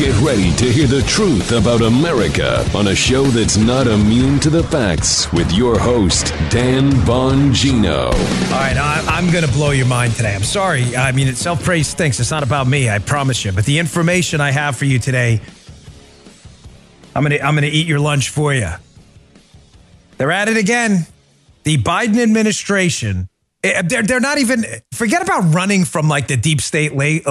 Get ready to hear the truth about America on a show that's not immune to the facts with your host, Dan Bongino. All right, I'm going to blow your mind today. I'm sorry. I mean, it's self-praise stinks. It's not about me, I promise you. But the information I have for you today, I'm going to eat your lunch for you. They're at it again. The Biden administration... They're not even, forget about running from like the deep state label.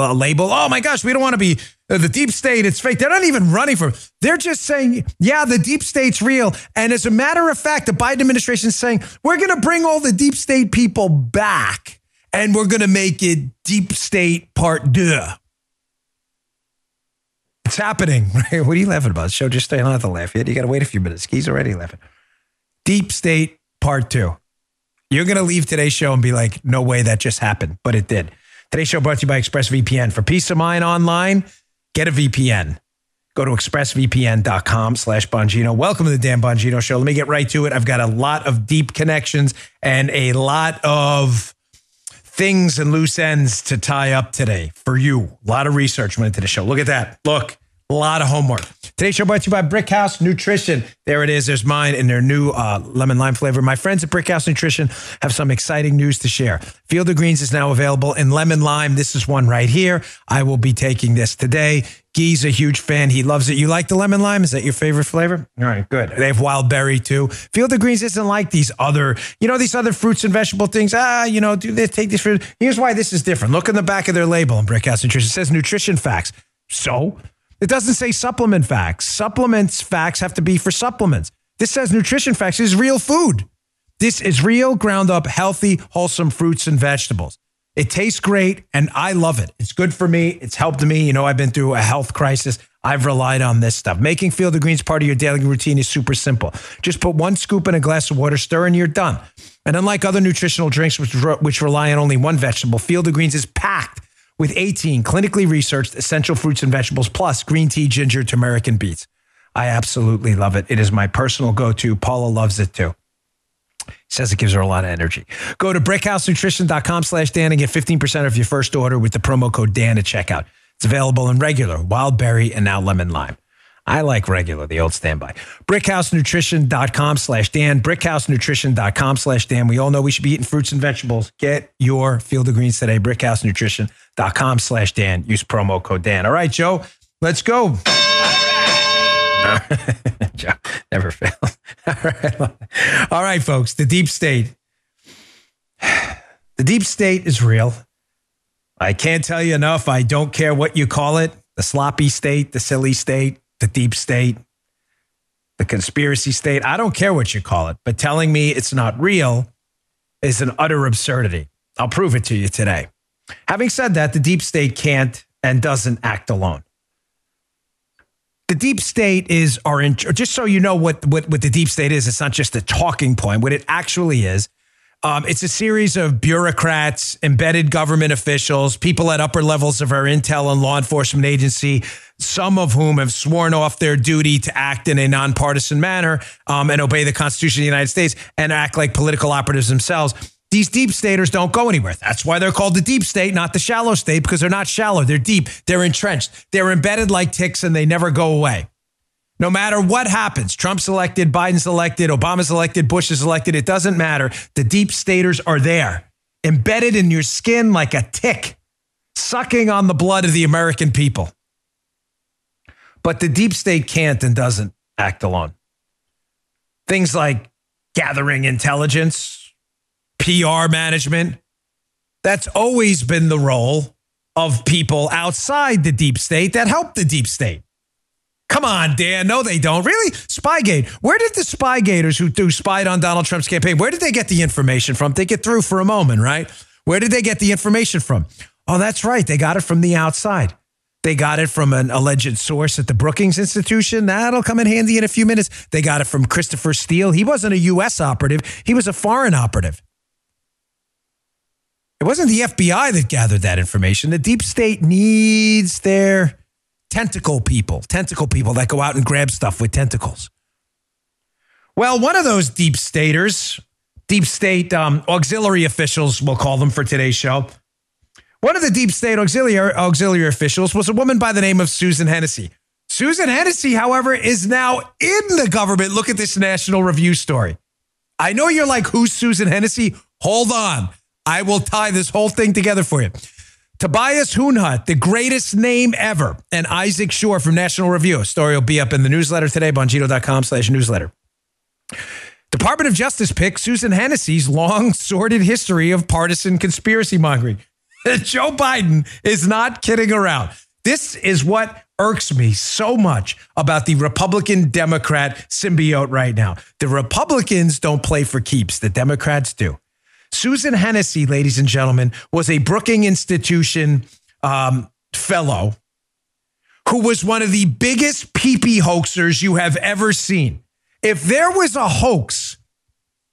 Oh my gosh, we don't want to be the deep state. It's fake. They're not even running from it. They're just saying, yeah, the deep state's real. And as a matter of fact, the Biden administration is saying, we're going to bring all the deep state people back and we're going to make it deep state part deux. It's happening. What are you laughing about? The show just staying on at the laugh yet. You got to wait a few minutes. He's already laughing. Deep state part two. You're going to leave today's show and be like, no way that just happened, but it did. Today's show brought to you by ExpressVPN. For peace of mind online, get a VPN. Go to expressvpn.com/Bongino. Welcome to the Dan Bongino Show. Let me get right to it. I've got a lot of deep connections and a lot of things and loose ends to tie up today for you. A lot of research went into the show. Look at that. Look. A lot of homework. Today's show brought to you by Brickhouse Nutrition. There it is. There's mine in their new lemon lime flavor. My friends at Brickhouse Nutrition have some exciting news to share. Field of Greens is now available in lemon lime. This is one right here. I will be taking this today. Guy's a huge fan. He loves it. You like the lemon lime? Is that your favorite flavor? All right, good. They have wild berry too. Field of Greens isn't like these other, these other fruits and vegetable things. Do they take this fruit? Here's why this is different. Look in the back of their label on Brickhouse Nutrition. It says nutrition facts. So? It doesn't say supplement facts. Supplements facts have to be for supplements. This says nutrition facts. This is real food. This is real, ground up, healthy, wholesome fruits and vegetables. It tastes great, and I love it. It's good for me. It's helped me. I've been through a health crisis. I've relied on this stuff. Making Field of Greens part of your daily routine is super simple. Just put one scoop in a glass of water, stir, and you're done. And unlike other nutritional drinks, which rely on only one vegetable, Field of Greens is packed with 18 clinically researched essential fruits and vegetables, plus green tea, ginger, turmeric, and beets. I absolutely love it. It is my personal go-to. Paula loves it too. Says it gives her a lot of energy. Go to brickhousenutrition.com/Dan and get 15% off your first order with the promo code Dan at checkout. It's available in regular, wild berry, and now lemon lime. I like regular, the old standby. Brickhousenutrition.com/Dan. Brickhousenutrition.com/Dan. We all know we should be eating fruits and vegetables. Get your Field of Greens today. Brickhousenutrition.com/Dan. Use promo code Dan. All right, Joe, let's go. Joe, never fails. All right, folks, the deep state. The deep state is real. I can't tell you enough. I don't care what you call it. The sloppy state, the silly state, the deep state, the conspiracy state. I don't care what you call it, but telling me it's not real is an utter absurdity. I'll prove it to you today. Having said that, the deep state can't and doesn't act alone. The deep state is our, just so you know what the deep state is, it's not just a talking point. What it actually is, it's a series of bureaucrats, embedded government officials, people at upper levels of our intel and law enforcement agency, some of whom have sworn off their duty to act in a nonpartisan manner and obey the Constitution of the United States and act like political operatives themselves. These deep staters don't go anywhere. That's why they're called the deep state, not the shallow state, because they're not shallow. They're deep. They're entrenched. They're embedded like ticks and they never go away. No matter what happens, Trump's elected, Biden's elected, Obama's elected, Bush is elected, it doesn't matter. The deep staters are there, embedded in your skin like a tick, sucking on the blood of the American people. But the deep state can't and doesn't act alone. Things like gathering intelligence, PR management, that's always been the role of people outside the deep state that help the deep state. Come on, Dan. No, they don't. Really? Spygate. Where did the Spygaters who spied on Donald Trump's campaign, where did they get the information from? Think it through for a moment, right? Where did they get the information from? Oh, that's right. They got it from the outside. They got it from an alleged source at the Brookings Institution. That'll come in handy in a few minutes. They got it from Christopher Steele. He wasn't a U.S. operative. He was a foreign operative. It wasn't the FBI that gathered that information. The deep state needs their... tentacle people that go out and grab stuff with tentacles. Well, one of those deep staters, deep state auxiliary officials, we'll call them for today's show. One of the deep state auxiliary officials was a woman by the name of Susan Hennessey, Susan Hennessey, however, is now in the government. Look at this National Review story. I know you're like, who's Susan Hennessey? Hold on. I will tie this whole thing together for you. Tobias Hunhut, the greatest name ever, and Isaac Shore from National Review. A story will be up in the newsletter today, bongino.com/newsletter. Department of Justice picks Susan Hennessey's long, sordid history of partisan conspiracy mongering. Joe Biden is not kidding around. This is what irks me so much about the Republican-Democrat symbiote right now. The Republicans don't play for keeps. The Democrats do. Susan Hennessey, ladies and gentlemen, was a Brookings Institution fellow who was one of the biggest pee-pee hoaxers you have ever seen. If there was a hoax,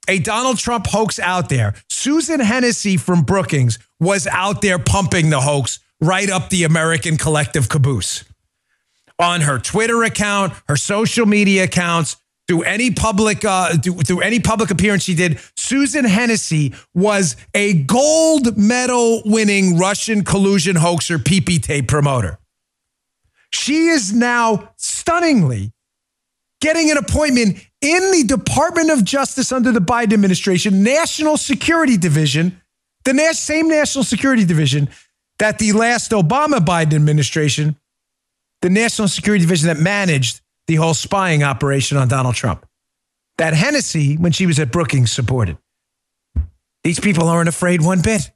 a Donald Trump hoax out there, Susan Hennessey from Brookings was out there pumping the hoax right up the American collective caboose. On her Twitter account, her social media accounts, through any public appearance she did, Susan Hennessey was a gold medal winning Russian collusion hoaxer, pee-pee tape promoter. She is now stunningly getting an appointment in the Department of Justice under the Biden administration, National Security Division, the same National Security Division that the last Obama-Biden administration, the National Security Division that managed the whole spying operation on Donald Trump, that Hennessey, when she was at Brookings, supported. These people aren't afraid one bit.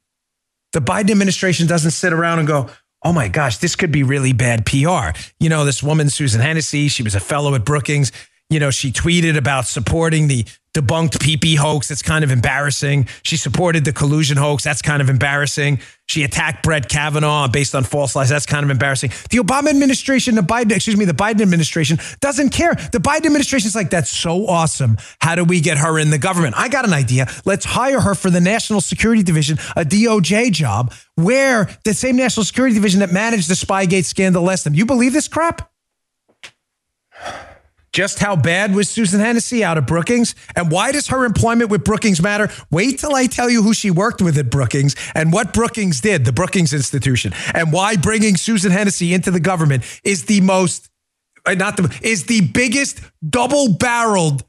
The Biden administration doesn't sit around and go, oh my gosh, this could be really bad PR. You know, this woman, Susan Hennessey, she was a fellow at Brookings. You know, she tweeted about supporting the debunked PP hoax. That's kind of embarrassing. She supported the collusion hoax. That's kind of embarrassing. She attacked Brett Kavanaugh based on false lies. That's kind of embarrassing. The Obama administration, the Biden administration doesn't care. The Biden administration is like, that's so awesome. How do we get her in the government? I got an idea. Let's hire her for the National Security Division, a DOJ job, where the same National Security Division that managed the Spygate scandal less than. You believe this crap? Just how bad was Susan Hennessey out of Brookings? And why does her employment with Brookings matter? Wait till I tell you who she worked with at Brookings and what Brookings did, the Brookings Institution, and why bringing Susan Hennessey into the government is the biggest double-barreled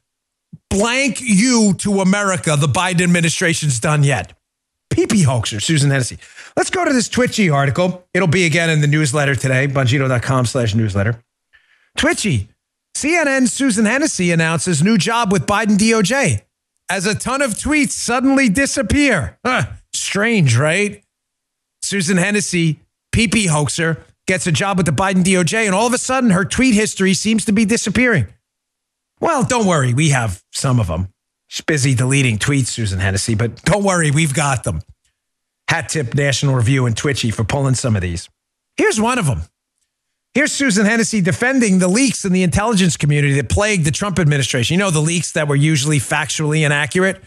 blank you to America the Biden administration's done yet. Pee-pee hoaxer, Susan Hennessey. Let's go to this Twitchy article. It'll be again in the newsletter today, bongino.com/newsletter. Twitchy. CNN's Susan Hennessey announces new job with Biden DOJ as a ton of tweets suddenly disappear. Strange, right? Susan Hennessey, pee-pee hoaxer, gets a job with the Biden DOJ, and all of a sudden her tweet history seems to be disappearing. Well, don't worry. We have some of them. She's busy deleting tweets, Susan Hennessey, but don't worry. We've got them. Hat tip National Review and Twitchy for pulling some of these. Here's one of them. Here's Susan Hennessey defending the leaks in the intelligence community that plagued the Trump administration. You know, the leaks that were usually factually inaccurate.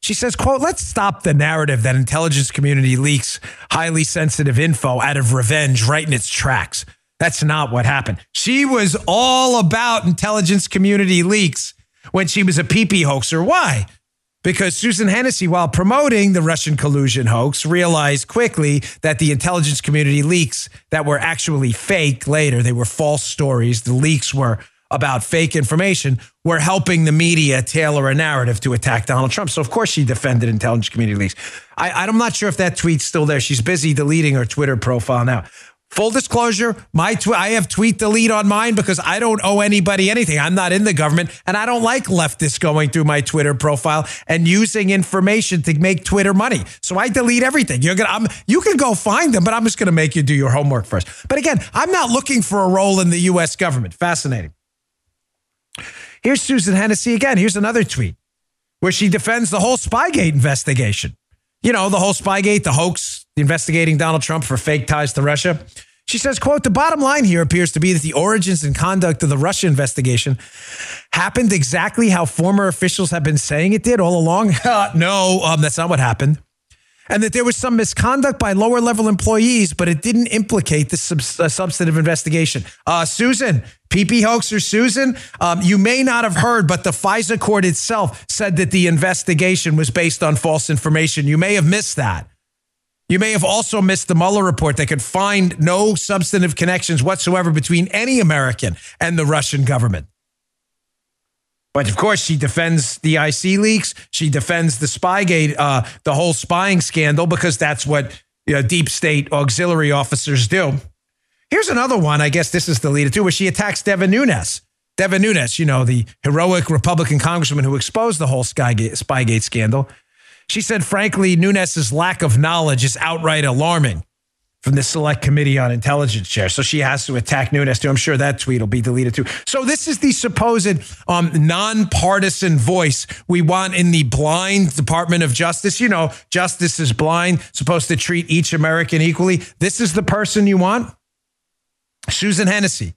She says, quote, let's stop the narrative that intelligence community leaks highly sensitive info out of revenge right in its tracks. That's not what happened. She was all about intelligence community leaks when she was a pee-pee hoaxer. Why? Because Susan Hennessey, while promoting the Russian collusion hoax, realized quickly that the intelligence community leaks that were actually fake later, they were false stories, the leaks were about fake information, were helping the media tailor a narrative to attack Donald Trump. So, of course, she defended intelligence community leaks. I'm not sure if that tweet's still there. She's busy deleting her Twitter profile now. Full disclosure, I have tweet delete on mine because I don't owe anybody anything. I'm not in the government, and I don't like leftists going through my Twitter profile and using information to make Twitter money. So I delete everything. You can go find them, but I'm just going to make you do your homework first. But again, I'm not looking for a role in the U.S. government. Fascinating. Here's Susan Hennessey again. Here's another tweet where she defends the whole Spygate investigation. You know, the whole Spygate, the hoax, investigating Donald Trump for fake ties to Russia. She says, quote, the bottom line here appears to be that the origins and conduct of the Russia investigation happened exactly how former officials have been saying it did all along. No, that's not what happened. And that there was some misconduct by lower level employees, but it didn't implicate the substantive investigation. Susan, pee-pee hoaxer Susan, you may not have heard, but the FISA court itself said that the investigation was based on false information. You may have missed that. You may have also missed the Mueller report that could find no substantive connections whatsoever between any American and the Russian government. But of course, she defends the IC leaks. She defends the Spygate, the whole spying scandal, because that's what deep state auxiliary officers do. Here's another one. I guess this is the leader too, where she attacks Devin Nunes. Devin Nunes, the heroic Republican congressman who exposed the whole Spygate scandal. She said, frankly, Nunes' lack of knowledge is outright alarming from the Select Committee on Intelligence Chair. So she has to attack Nunes too. I'm sure that tweet will be deleted too. So this is the supposed nonpartisan voice we want in the blind Department of Justice. Justice is blind, supposed to treat each American equally. This is the person you want? Susan Hennessey,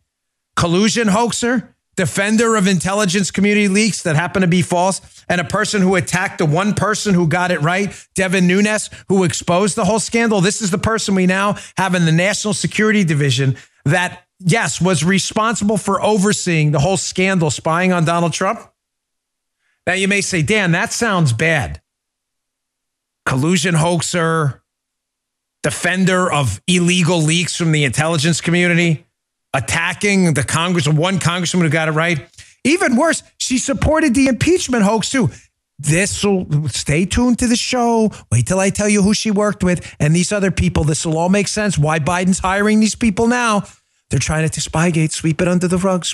collusion hoaxer, defender of intelligence community leaks that happen to be false, and a person who attacked the one person who got it right, Devin Nunes, who exposed the whole scandal. This is the person we now have in the National Security Division that, yes, was responsible for overseeing the whole scandal, spying on Donald Trump. Now, you may say, Dan, that sounds bad. Collusion hoaxer, defender of illegal leaks from the intelligence community, attacking the one congressman who got it right. Even worse, she supported the impeachment hoax too. Stay tuned to the show. Wait till I tell you who she worked with and these other people. This will all make sense. Why Biden's hiring these people now. They're trying to Spygate, sweep it under the rug,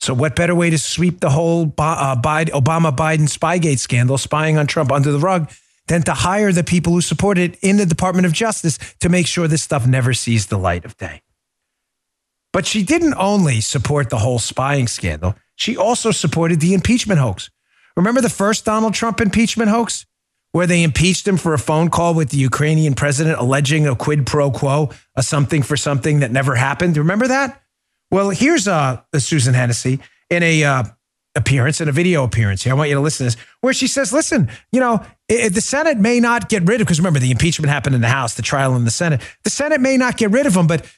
So what better way to sweep the whole Obama-Biden Spygate scandal, spying on Trump, under the rug, than to hire the people who supported it in the Department of Justice to make sure this stuff never sees the light of day. But she didn't only support the whole spying scandal. She also supported the impeachment hoax. Remember the first Donald Trump impeachment hoax, where they impeached him for a phone call with the Ukrainian president alleging a quid pro quo, a something for something that never happened? Remember that? Well, here's Susan Hennessey in a appearance, in a video appearance here. I want you to listen to this, where she says, listen, the Senate may not get rid of, because remember, the impeachment happened in the House, the trial in the Senate. The Senate may not get rid of him, but,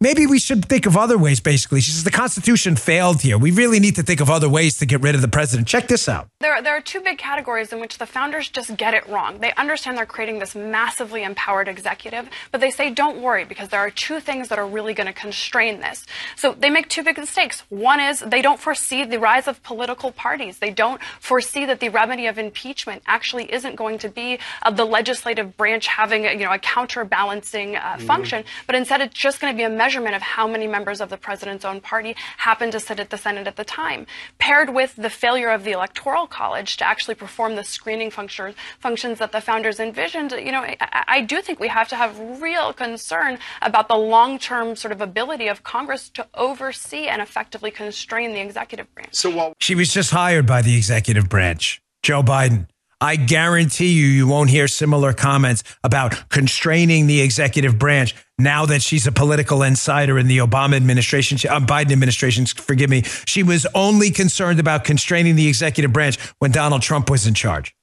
maybe we should think of other ways, basically. She says the Constitution failed here. We really need to think of other ways to get rid of the president. Check this out. There are two big categories in which the founders just get it wrong. They understand they're creating this massively empowered executive, but they say, don't worry, because there are two things that are really going to constrain this. So they make two big mistakes. One is they don't foresee the rise of political parties. They don't foresee that the remedy of impeachment actually isn't going to be of the legislative branch having a counterbalancing function, but instead it's just going to be a measurement of how many members of the president's own party happened to sit at the Senate at the time, paired with the failure of the Electoral College to actually perform the screening functions that the founders envisioned. I do think we have to have real concern about the long-term sort of ability of Congress to oversee and effectively constrain the executive branch. So while she was just hired by the executive branch, Joe Biden, I guarantee you won't hear similar comments about constraining the executive branch now that she's a political insider in the Obama administration, Biden administration, forgive me. She was only concerned about constraining the executive branch when Donald Trump was in charge.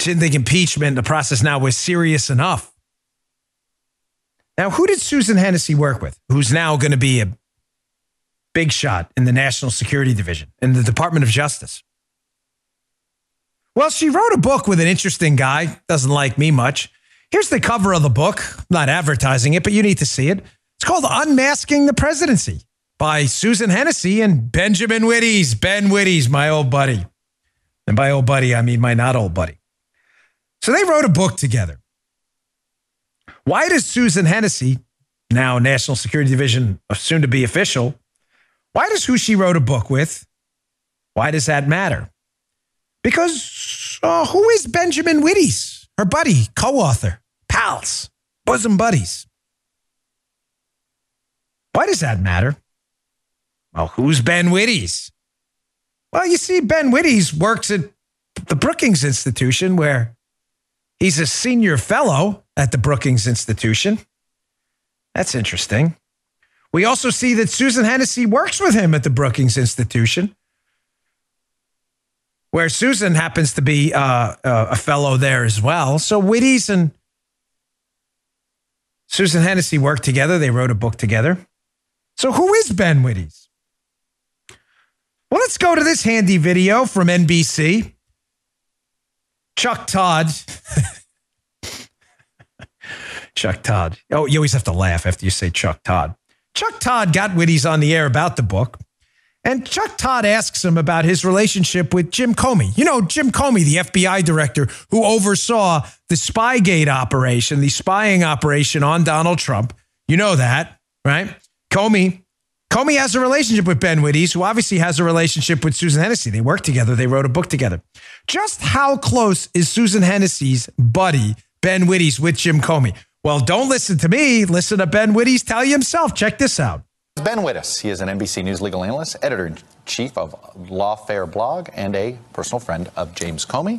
She didn't think impeachment, the process now, was serious enough. Now, who did Susan Hennessey work with, who's now going to be a big shot in the National Security Division, in the Department of Justice? Well, she wrote a book with an interesting guy. Doesn't like me much. Here's the cover of the book. I'm not advertising it, but you need to see it. It's called Unmasking the Presidency by Susan Hennessey and Benjamin Wittes. Ben Wittes, my old buddy. And by old buddy, I mean my not old buddy. So they wrote a book together. Why does Susan Hennessey, now National Security Division, soon to be official, why does who she wrote a book with, why does that matter? Because who is Benjamin Wittes? Her buddy, co-author, pals, bosom buddies. Why does that matter? Well, who's Ben Wittes? Well, you see, Ben Wittes works at the Brookings Institution, where he's a senior fellow at the Brookings Institution. That's interesting. We also see that Susan Hennessey works with him at the Brookings Institution, where Susan happens to be a fellow there as well. So Wittes and Susan Hennessey worked together. They wrote a book together. So who is Ben Wittes? Well, let's go to this handy video from NBC. Chuck Todd. Chuck Todd. Oh, you always have to laugh after you say Chuck Todd. Chuck Todd got Wittes on the air about the book. And Chuck Todd asks him about his relationship with Jim Comey. You know, Jim Comey, the FBI director who oversaw the Spygate operation, the spying operation on Donald Trump. You know that, right? Comey has a relationship with Ben Wittes, who obviously has a relationship with Susan Hennessey. They worked together. They wrote a book together. Just how close is Susan Hennessey's buddy, Ben Wittes, with Jim Comey? Well, don't listen to me. Listen to Ben Wittes tell you himself. Check this out. Ben Wittes. He is an NBC News legal analyst, editor-in-chief of Lawfare blog, and a personal friend of James Comey.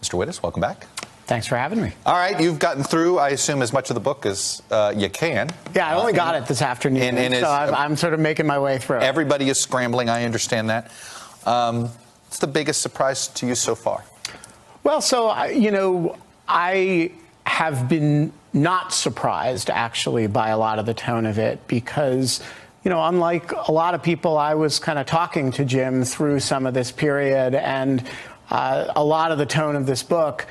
Mr. Wittes, welcome back. Thanks for having me. All right, you've gotten through, I assume, as much of the book as you can. Yeah, I only got it this afternoon, so I'm sort of making my way through. Everybody is scrambling, I understand that. What's the biggest surprise to you so far? Well, I have been not surprised, actually, by a lot of the tone of it, because, you know, unlike a lot of people, I was kind of talking to Jim through some of this period, and a lot of the tone of this book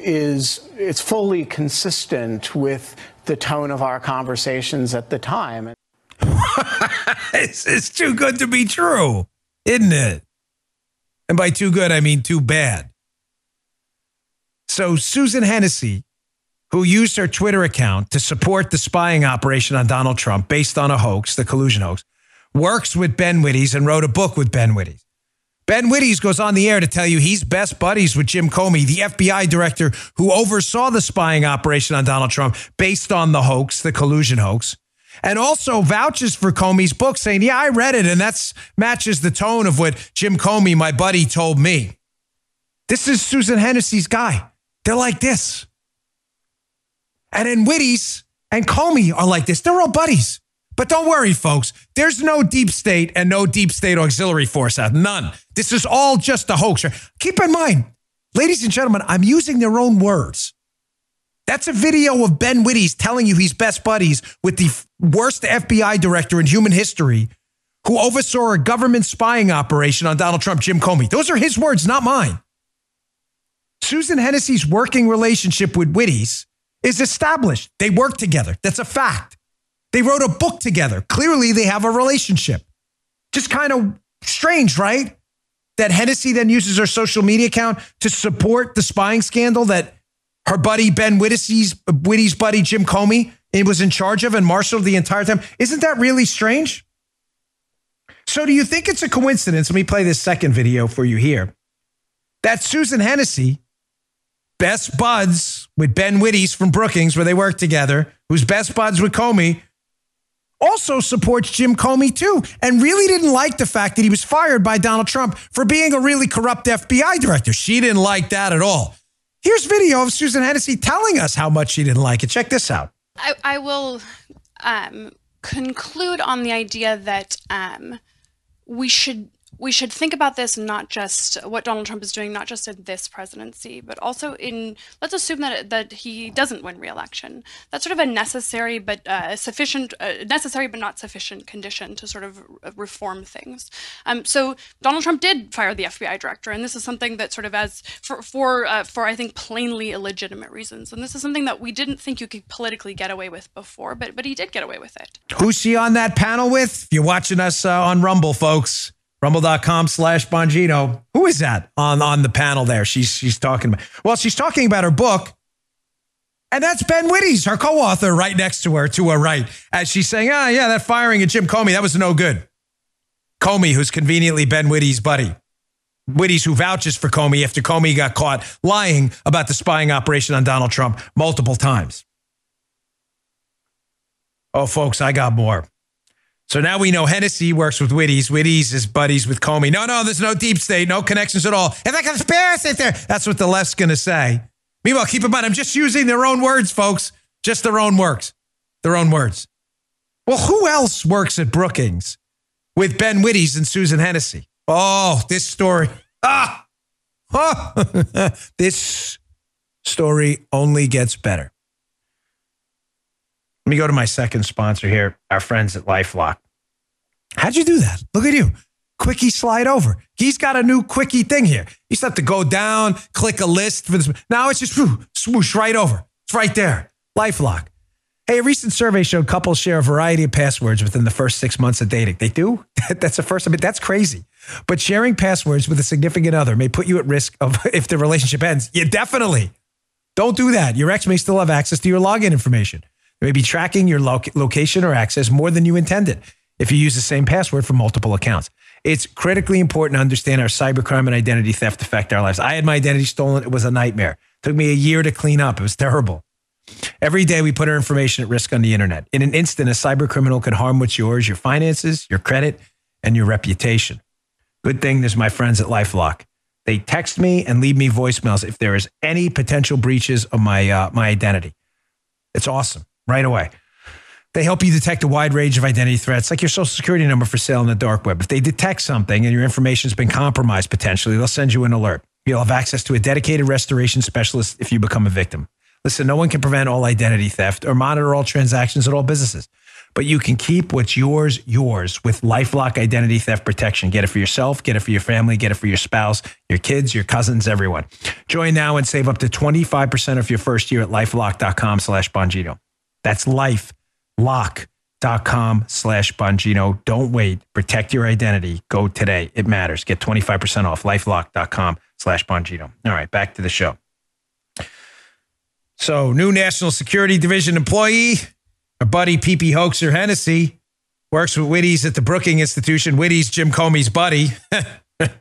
is fully consistent with the tone of our conversations at the time. It's too good to be true, isn't it? And by too good, I mean too bad. So Susan Hennessey, who used her Twitter account to support the spying operation on Donald Trump based on a hoax, the collusion hoax, works with Ben Wittes and wrote a book with Ben Wittes. Ben Wittes goes on the air to tell you he's best buddies with Jim Comey, the FBI director who oversaw the spying operation on Donald Trump based on the hoax, the collusion hoax, and also vouches for Comey's book, saying, yeah, I read it, and that matches the tone of what Jim Comey, my buddy, told me. This is Susan Hennessey's guy. They're like this. And then Wittes and Comey are like this. They're all buddies. But don't worry, folks. There's no deep state and no deep state auxiliary force out. None. This is all just a hoax. Keep in mind, ladies and gentlemen, I'm using their own words. That's a video of Ben Wittes telling you he's best buddies with the worst FBI director in human history who oversaw a government spying operation on Donald Trump, Jim Comey. Those are his words, not mine. Susan Hennessey's working relationship with Wittes is established. They work together. That's a fact. They wrote a book together. Clearly, they have a relationship. Just kind of strange, right? That Hennessey then uses her social media account to support the spying scandal that her buddy Ben Wittes's buddy Jim Comey was in charge of and marshaled the entire time. Isn't that really strange? So do you think it's a coincidence? Let me play this second video for you here. That Susan Hennessey, best buds with Ben Wittes from Brookings, where they work together, who's best buds with Comey, also supports Jim Comey too, and really didn't like the fact that he was fired by Donald Trump for being a really corrupt FBI director. She didn't like that at all. Here's video of Susan Hennessey telling us how much she didn't like it. Check this out. I will conclude on the idea that we should think about this, not just what Donald Trump is doing, not just in this presidency, but also in, let's assume that he doesn't win re-election. That's sort of a necessary but not sufficient condition to sort of reform things. So Donald Trump did fire the FBI director, and this is something that sort of for I think plainly illegitimate reasons. And this is something that we didn't think you could politically get away with before, but he did get away with it. Who's she on that panel with? If you're watching us on Rumble, folks. Rumble.com/Bongino. Who is that on the panel there? She's talking about. Well, she's talking about her book. And that's Ben Wittes, her co-author, right next to her right. As she's saying, yeah, that firing of Jim Comey, that was no good. Comey, who's conveniently Ben Wittes's buddy. Wittes, who vouches for Comey after Comey got caught lying about the spying operation on Donald Trump multiple times. Oh, folks, I got more. So now we know Hennessey works with Wittes. Wittes is buddies with Comey. No, there's no deep state, no connections at all. And that conspiracy there. That's what the left's going to say. Meanwhile, keep in mind, I'm just using their own words, folks. Just their own words. Their own words. Well, who else works at Brookings with Ben Wittes and Susan Hennessey? Oh, this story. This story only gets better. Let me go to my second sponsor here, our friends at LifeLock. How'd you do that? Look at you. Quickie slide over. He's got a new quickie thing here. You just have to go down, click a list for this. Now it's just swoosh right over. It's right there. LifeLock. Hey, a recent survey showed couples share a variety of passwords within the first 6 months of dating. They do? That's the first. I mean, that's crazy. But sharing passwords with a significant other may put you at risk of if the relationship ends. Yeah, definitely. Don't do that. Your ex may still have access to your login information. They may be tracking your location or access more than you intended if you use the same password for multiple accounts. It's critically important to understand how cybercrime and identity theft affect our lives. I had my identity stolen. It was a nightmare. It took me a year to clean up. It was terrible. Every day we put our information at risk on the internet. In an instant, a cybercriminal could harm what's yours, your finances, your credit, and your reputation. Good thing there's my friends at LifeLock. They text me and leave me voicemails if there is any potential breaches of my identity. It's awesome. Right away. They help you detect a wide range of identity threats, like your social security number for sale on the dark web. If they detect something and your information's been compromised potentially, they'll send you an alert. You'll have access to a dedicated restoration specialist if you become a victim. Listen, no one can prevent all identity theft or monitor all transactions at all businesses, but you can keep what's yours with LifeLock Identity Theft Protection. Get it for yourself, get it for your family, get it for your spouse, your kids, your cousins, everyone. Join now and save up to 25% of your first year at LifeLock.com/Bongino. That's life. LifeLock.com/Bongino. Don't wait. Protect your identity. Go today. It matters. Get 25% off. LifeLock.com/Bongino. All right, back to the show. So, new National Security Division employee, our buddy PP Hoaxer Hennessey, works with Wittes at the Brookings Institution. Wittes, Jim Comey's buddy.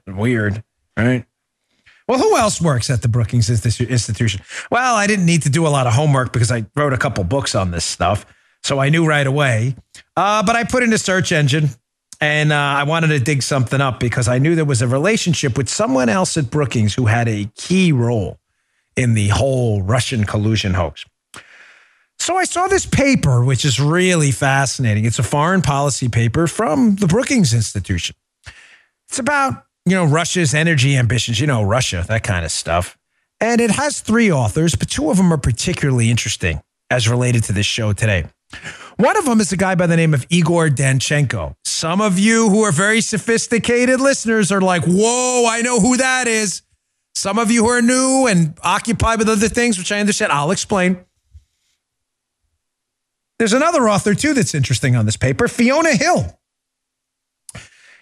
Weird, right? Well, who else works at the Brookings Institution? Well, I didn't need to do a lot of homework because I wrote a couple books on this stuff. So I knew right away, but I put in a search engine and I wanted to dig something up because I knew there was a relationship with someone else at Brookings who had a key role in the whole Russian collusion hoax. So I saw this paper, which is really fascinating. It's a foreign policy paper from the Brookings Institution. It's about, Russia's energy ambitions, Russia, that kind of stuff. And it has three authors, but two of them are particularly interesting as related to this show today. One of them is a guy by the name of Igor Danchenko. Some of you who are very sophisticated listeners are like, whoa, I know who that is. Some of you who are new and occupied with other things, which I understand, I'll explain. There's another author, too, that's interesting on this paper, Fiona Hill.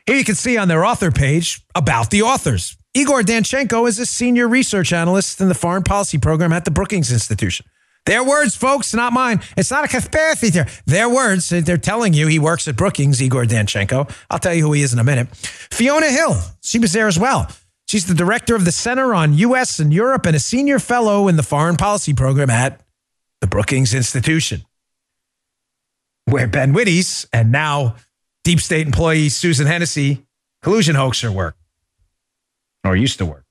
Here you can see on their author page about the authors. Igor Danchenko is a senior research analyst in the foreign policy program at the Brookings Institution. Their words, folks, not mine. It's not a conspiracy theory. Their words, they're telling you he works at Brookings, Igor Danchenko. I'll tell you who he is in a minute. Fiona Hill, she was there as well. She's the director of the Center on U.S. and Europe and a senior fellow in the foreign policy program at the Brookings Institution, where Ben Wittes and now deep state employee Susan Hennessey, collusion hoaxer, work, or used to work.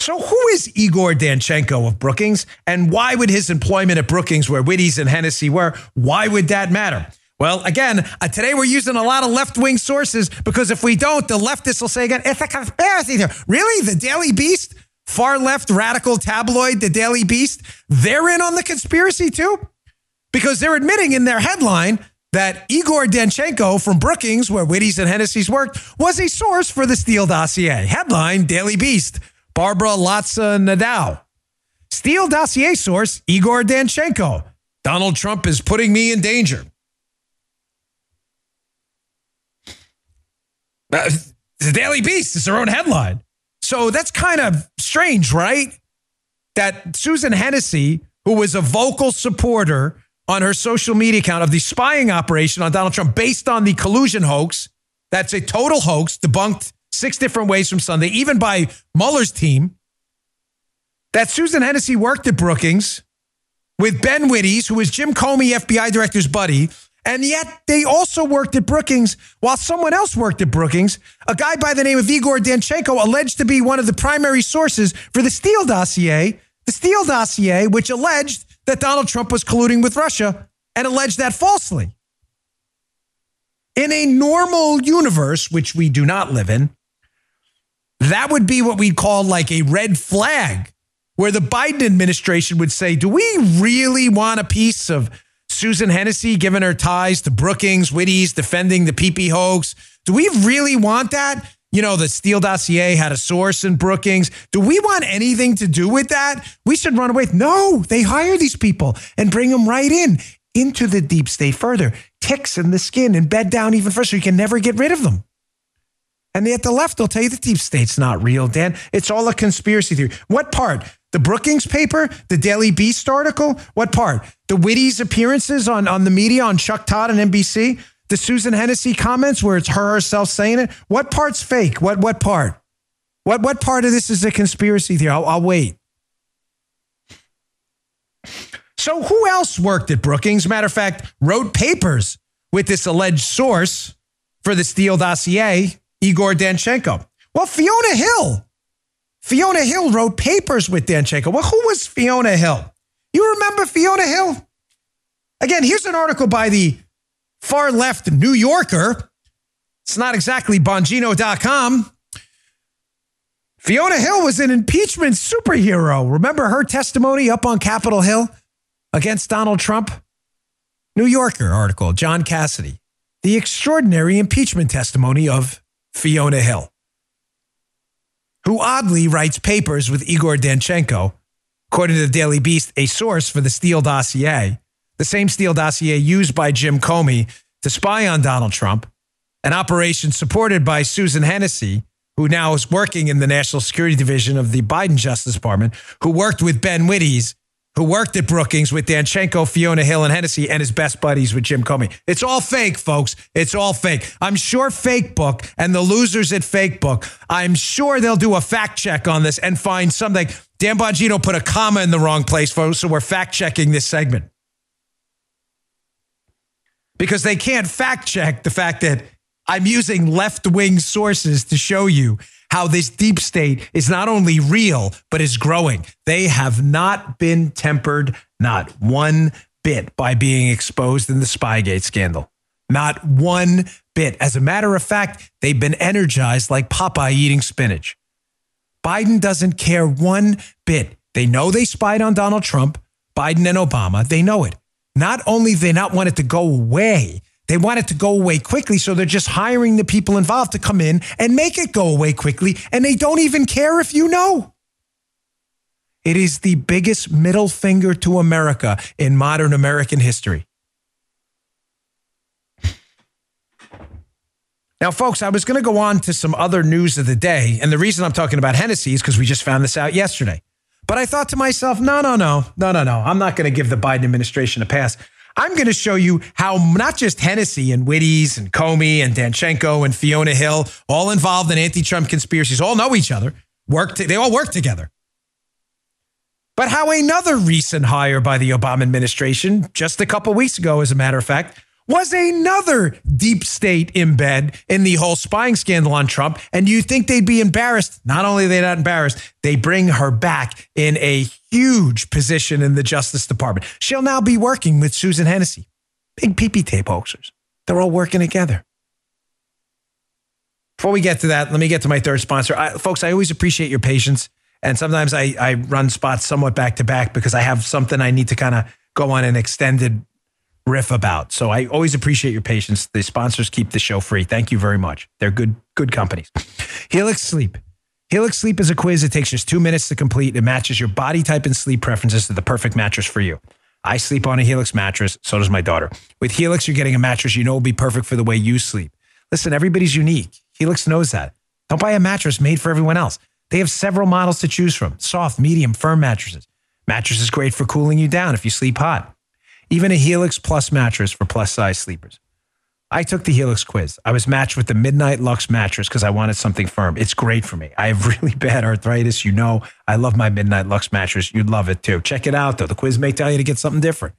So who is Igor Danchenko of Brookings, and why would his employment at Brookings, where Wittes and Hennessey were, why would that matter? Well, again, today we're using a lot of left-wing sources because if we don't, the leftists will say again, it's a conspiracy theory. Really? The Daily Beast? Far-left radical tabloid, the Daily Beast? They're in on the conspiracy too? Because they're admitting in their headline that Igor Danchenko from Brookings, where Wittes and Hennessey's worked, was a source for the Steele dossier. Headline, Daily Beast. Barbara Latza Nadal. Steele dossier source, Igor Danchenko. Donald Trump is putting me in danger. The Daily Beast is their own headline. So that's kind of strange, right? That Susan Hennessey, who was a vocal supporter on her social media account of the spying operation on Donald Trump based on the collusion hoax, that's a total hoax, debunked 6 different ways from Sunday, even by Mueller's team, that Susan Hennessey worked at Brookings with Ben Wittes, who is Jim Comey, FBI director's buddy, and yet they also worked at Brookings while someone else worked at Brookings, a guy by the name of Igor Danchenko, alleged to be one of the primary sources for the Steele dossier, which alleged that Donald Trump was colluding with Russia and alleged that falsely. In a normal universe, which we do not live in, that would be what we'd call like a red flag, where the Biden administration would say, do we really want a piece of Susan Hennessey, given her ties to Brookings, Wittes, defending the PP hoax. Do we really want that? You know, the Steele dossier had a source in Brookings. Do we want anything to do with that? We should run away. No, they hire these people and bring them right in, into the deep state further. Ticks in the skin and bed down even further so you can never get rid of them. And at the left, they'll tell you the deep state's not real, Dan. It's all a conspiracy theory. What part? The Brookings paper? The Daily Beast article? What part? The Wittes appearances on the media, on Chuck Todd and NBC? The Susan Hennessey comments where it's her herself saying it? What part's fake? What part? What part of this is a conspiracy theory? I'll wait. So who else worked at Brookings? Matter of fact, wrote papers with this alleged source for the Steele dossier, Igor Danchenko. Well, Fiona Hill. Fiona Hill wrote papers with Danchenko. Well, who was Fiona Hill? You remember Fiona Hill? Again, here's an article by the far left New Yorker. It's not exactly Bongino.com. Fiona Hill was an impeachment superhero. Remember her testimony up on Capitol Hill against Donald Trump? New Yorker article, John Cassidy. The extraordinary impeachment testimony of Fiona Hill, who oddly writes papers with Igor Danchenko, according to the Daily Beast, a source for the Steele dossier, the same Steele dossier used by Jim Comey to spy on Donald Trump, an operation supported by Susan Hennessey, who now is working in the National Security Division of the Biden Justice Department, who worked with Ben Wittes, who worked at Brookings with Danchenko, Fiona Hill, and Hennessey, and his best buddies with Jim Comey. It's all fake, folks. It's all fake. I'm sure Fakebook and the losers at Fakebook, I'm sure they'll do a fact check on this and find something. Dan Bongino put a comma in the wrong place, folks, so we're fact checking this segment. Because they can't fact check the fact that I'm using left-wing sources to show you how this deep state is not only real, but is growing. They have not been tempered, not one bit, by being exposed in the Spygate scandal. Not one bit. As a matter of fact, they've been energized like Popeye eating spinach. Biden doesn't care one bit. They know they spied on Donald Trump, Biden and Obama. They know it. Not only do they not want it to go away, they want it to go away quickly, so they're just hiring the people involved to come in and make it go away quickly, and they don't even care if you know. It is the biggest middle finger to America in modern American history. Now, folks, I was going to go on to some other news of the day, and the reason I'm talking about Hennessy is because we just found this out yesterday. But I thought to myself, no, I'm not going to give the Biden administration a pass. I'm going to show you how not just Hennessey and Wittes and Comey and Danchenko and Fiona Hill, all involved in anti-Trump conspiracies, all know each other, they all work together. But how another recent hire by the Obama administration, just a couple weeks ago, as a matter of fact, was another deep state embed in the whole spying scandal on Trump. And you think they'd be embarrassed? Not only are they not embarrassed, they bring her back in a huge position in the Justice Department. She'll now be working with Susan Hennessey. Big PP tape hoaxers. They're all working together. Before we get to that, let me get to my third sponsor. Folks, I always appreciate your patience. And sometimes I run spots somewhat back to back because I have something I need to kind of go on an extended riff about. So I always appreciate your patience. The sponsors keep the show free. Thank you very much. They're good companies. Helix Sleep. Helix Sleep is a quiz. It takes just 2 minutes to complete. It matches your body type and sleep preferences to the perfect mattress for you. I sleep on a Helix mattress. So does my daughter. With Helix, you're getting a mattress you know will be perfect for the way you sleep. Listen, everybody's unique. Helix knows that. Don't buy a mattress made for everyone else. They have several models to choose from. Soft, medium, firm mattresses. Mattress is great for cooling you down if you sleep hot. Even a Helix Plus mattress for plus-size sleepers. I took the Helix quiz. I was matched with the Midnight Luxe mattress because I wanted something firm. It's great for me. I have really bad arthritis. You know, I love my Midnight Luxe mattress. You'd love it too. Check it out though. The quiz may tell you to get something different.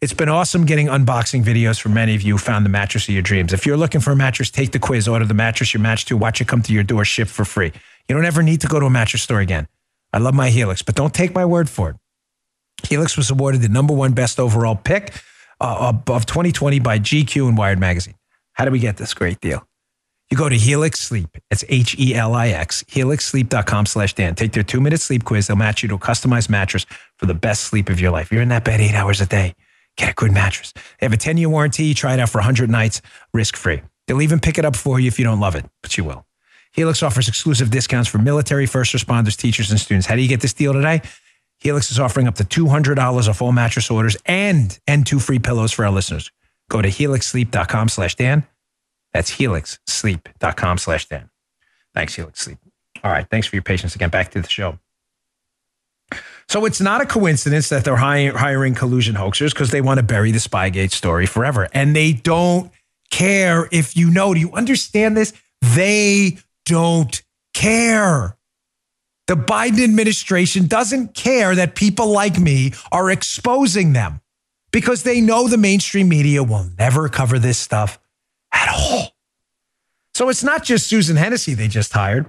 It's been awesome getting unboxing videos from many of you who found the mattress of your dreams. If you're looking for a mattress, take the quiz, order the mattress you're matched to, watch it come to your door, shipped for free. You don't ever need to go to a mattress store again. I love my Helix, but don't take my word for it. Helix was awarded the #1 best overall pick of 2020 by GQ and Wired Magazine. How do we get this great deal? You go to Helix Sleep. It's Helix, helixsleep.com/Dan. Take their 2-minute sleep quiz. They'll match you to a customized mattress for the best sleep of your life. You're in that bed 8 hours a day. Get a good mattress. They have a 10-year warranty. Try it out for 100 nights, risk-free. They'll even pick it up for you if you don't love it, but you will. Helix offers exclusive discounts for military, first responders, teachers, and students. How do you get this deal today? Helix is offering up to $200 off all mattress orders and 2 free pillows for our listeners. Go to helixsleep.com/Dan. That's helixsleep.com/Dan. Thanks, Helix Sleep. All right. Thanks for your patience again. Back to the show. So it's not a coincidence that they're hiring collusion hoaxers because they want to bury the Spygate story forever. And they don't care if you know. Do you understand this? They don't care. The Biden administration doesn't care that people like me are exposing them because they know the mainstream media will never cover this stuff at all. So it's not just Susan Hennessey they just hired.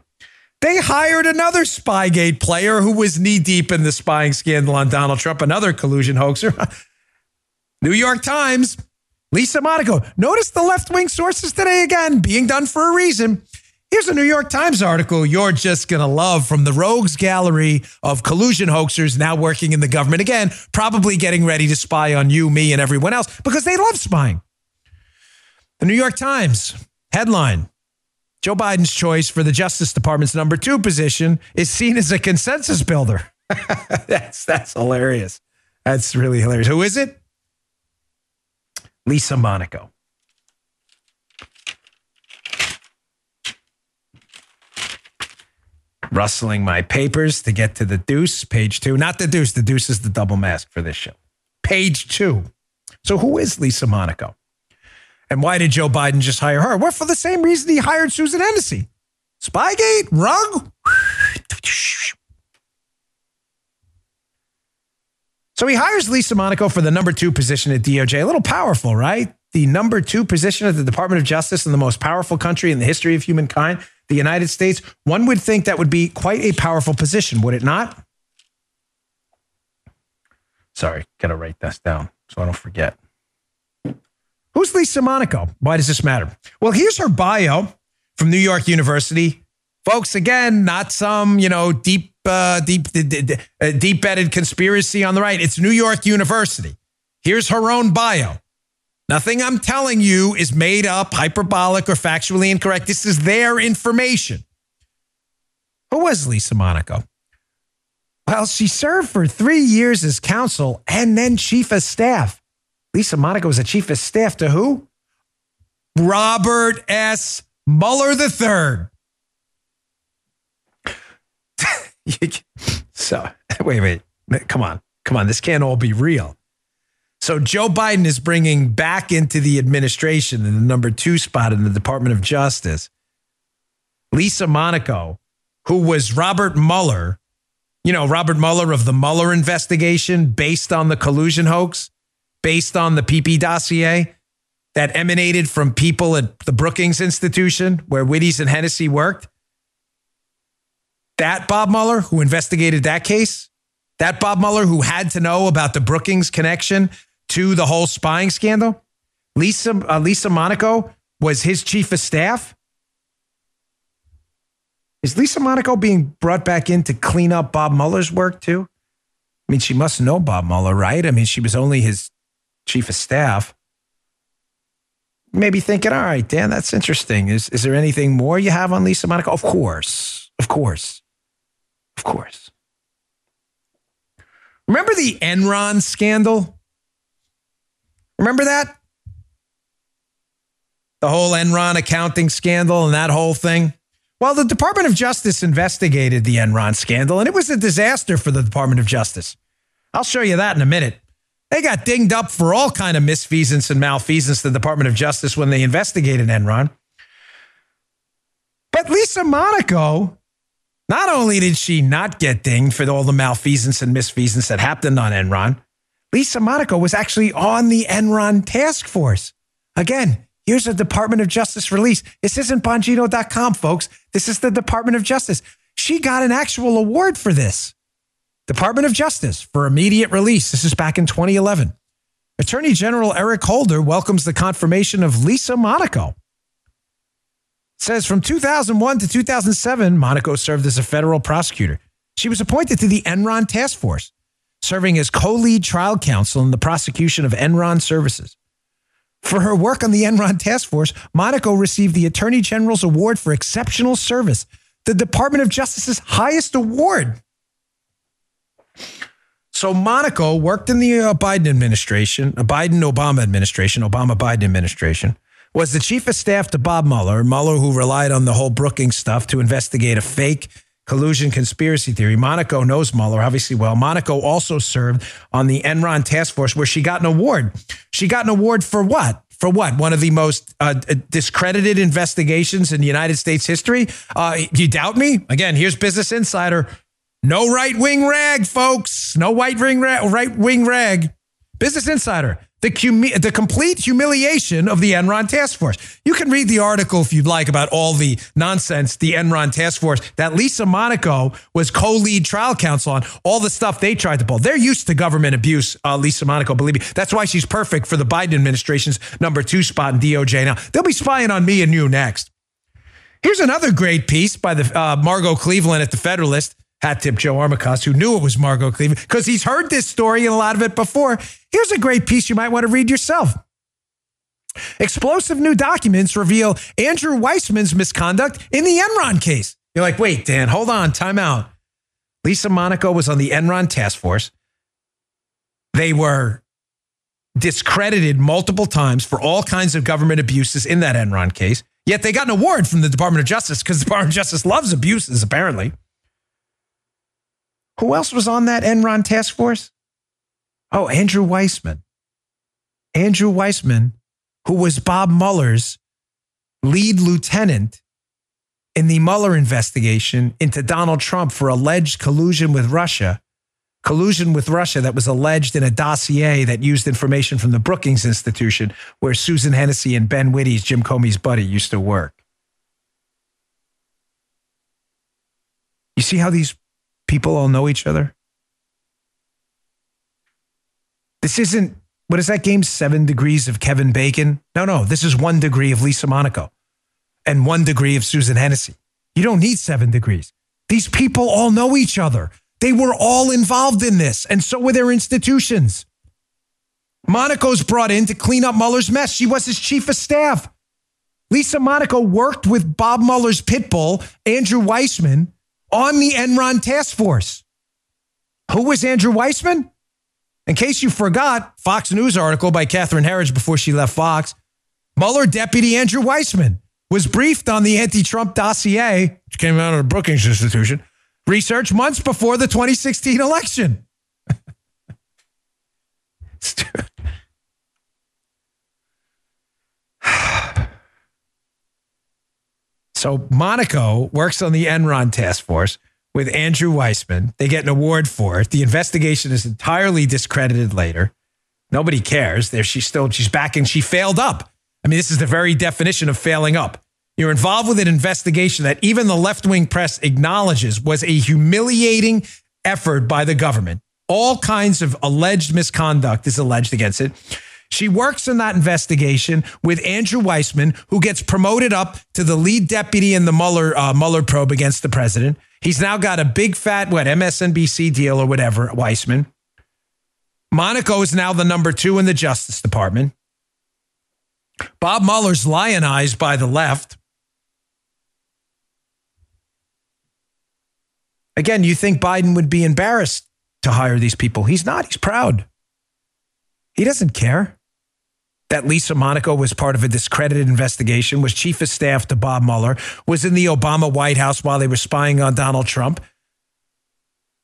They hired another Spygate player who was knee-deep in the spying scandal on Donald Trump, another collusion hoaxer. New York Times, Lisa Monaco. Notice the left-wing sources today again, being done for a reason. Here's a New York Times article you're just going to love from the rogues gallery of collusion hoaxers now working in the government again, probably getting ready to spy on you, me, and everyone else because they love spying. The New York Times headline. Joe Biden's choice for the Justice Department's number 2 position is seen as a consensus builder. That's hilarious. That's really hilarious. Who is it? Lisa Monaco. Rustling my papers to get to the deuce, page 2. Not the deuce. The deuce is the double mask for this show. Page 2. So who is Lisa Monaco? And why did Joe Biden just hire her? Well, for the same reason he hired Susan Hennessey. Spygate, rug. So he hires Lisa Monaco for the number 2 position at DOJ. A little powerful, right? The number 2 position at the Department of Justice in the most powerful country in the history of humankind, the United States. One would think that would be quite a powerful position, would it not? Sorry, got to write this down so I don't forget. Who's Lisa Monaco? Why does this matter? Well, here's her bio from New York University. Folks, again, not some, deep-bedded conspiracy on the right. It's New York University. Here's her own bio. Nothing I'm telling you is made up, hyperbolic, or factually incorrect. This is their information. Who was Lisa Monaco? Well, she served for 3 years as counsel and then chief of staff. Lisa Monaco was a chief of staff to who? Robert S. Mueller III. So, wait. Come on. This can't all be real. So Joe Biden is bringing back into the administration in the number 2 spot in the Department of Justice, Lisa Monaco, who was Robert Mueller, Robert Mueller of the Mueller investigation based on the collusion hoax. Based on the PP dossier that emanated from people at the Brookings Institution where Wittes and Hennessey worked. That Bob Mueller who investigated that case, that Bob Mueller who had to know about the Brookings connection to the whole spying scandal. Lisa Monaco was his chief of staff. Is Lisa Monaco being brought back in to clean up Bob Mueller's work too? I mean, she must know Bob Mueller, right? I mean, she was only his chief of staff. Maybe thinking, all right, Dan, that's interesting. Is there anything more you have on Lisa Monaco? Of course. Remember the Enron scandal? Remember that? The whole Enron accounting scandal and that whole thing? Well, the Department of Justice investigated the Enron scandal, and it was a disaster for the Department of Justice. I'll show you that in a minute. They got dinged up for all kind of misfeasance and malfeasance, the Department of Justice, when they investigated Enron. But Lisa Monaco, not only did she not get dinged for all the malfeasance and misfeasance that happened on Enron, Lisa Monaco was actually on the Enron task force. Again, here's a Department of Justice release. This isn't Bongino.com, folks. This is the Department of Justice. She got an actual award for this. Department of Justice for immediate release. This is back in 2011. Attorney General Eric Holder welcomes the confirmation of Lisa Monaco. It says from 2001 to 2007, Monaco served as a federal prosecutor. She was appointed to the Enron Task Force. serving as co-lead trial counsel in the prosecution of Enron services. For her work on the Enron task force, Monaco received the Attorney General's Award for Exceptional Service, the Department of Justice's highest award. So Monaco worked in the Biden administration, Biden-Obama administration, Obama-Biden administration, was the chief of staff to Bob Mueller, who relied on the whole Brookings stuff to investigate a fake collusion conspiracy theory. Monaco knows Mueller, obviously, well. Monaco also served on the Enron task force where she got an award. She got an award for what? For what? One of the most discredited investigations in United States history? You doubt me? Again, here's Business Insider. No right-wing rag, folks. No right-wing rag. Business Insider. The complete humiliation of the Enron task force. You can read the article if you'd like about all the nonsense, the Enron task force, that Lisa Monaco was co-lead trial counsel on, all the stuff they tried to pull. They're used to government abuse, Lisa Monaco, believe me. That's why she's perfect for the Biden administration's #2 spot in DOJ now. They'll be spying on me and you next. Here's another great piece by the Margot Cleveland at The Federalist. Hat tip Joe Armacost, who knew it was Margot Cleveland because he's heard this story and a lot of it before. Here's a great piece you might want to read yourself. Explosive new documents reveal Andrew Weissman's misconduct in the Enron case. You're like, wait, Dan, hold on, time out. Lisa Monaco was on the Enron task force. They were discredited multiple times for all kinds of government abuses in that Enron case. Yet they got an award from the Department of Justice because the Department of Justice loves abuses, apparently. Who else was on that Enron task force? Oh, Andrew Weissman. Andrew Weissman, who was Bob Mueller's lead lieutenant in the Mueller investigation into Donald Trump for alleged collusion with Russia that was alleged in a dossier that used information from the Brookings Institution, where Susan Hennessey and Ben Wittes, Jim Comey's buddy, used to work. You see how these people all know each other? This isn't, what is that game? 7 degrees of Kevin Bacon? No. This is 1 degree of Lisa Monaco and 1 degree of Susan Hennessey. You don't need 7 degrees. These people all know each other. They were all involved in this, and so were their institutions. Monaco's brought in to clean up Mueller's mess. She was his chief of staff. Lisa Monaco worked with Bob Mueller's pit bull, Andrew Weissman, on the Enron task force. Who was Andrew Weissman? In case you forgot, Fox News article by Kathryn Herridge before she left Fox, Mueller deputy Andrew Weissman was briefed on the anti-Trump dossier, which came out of the Brookings Institution, research months before the 2016 election. So Monaco works on the Enron task force with Andrew Weissman. They get an award for it. The investigation is entirely discredited later. Nobody cares. There she's back and she failed up. I mean, this is the very definition of failing up. You're involved with an investigation that even the left-wing press acknowledges was a humiliating effort by the government. All kinds of alleged misconduct is alleged against it. She works in that investigation with Andrew Weissman, who gets promoted up to the lead deputy in the Mueller probe against the president. He's now got a big fat, MSNBC deal or whatever, Weissman. Monaco is now the #2 in the Justice Department. Bob Mueller's lionized by the left. Again, you think Biden would be embarrassed to hire these people. He's not. He's proud. He doesn't care that Lisa Monaco was part of a discredited investigation, was chief of staff to Bob Mueller, was in the Obama White House while they were spying on Donald Trump.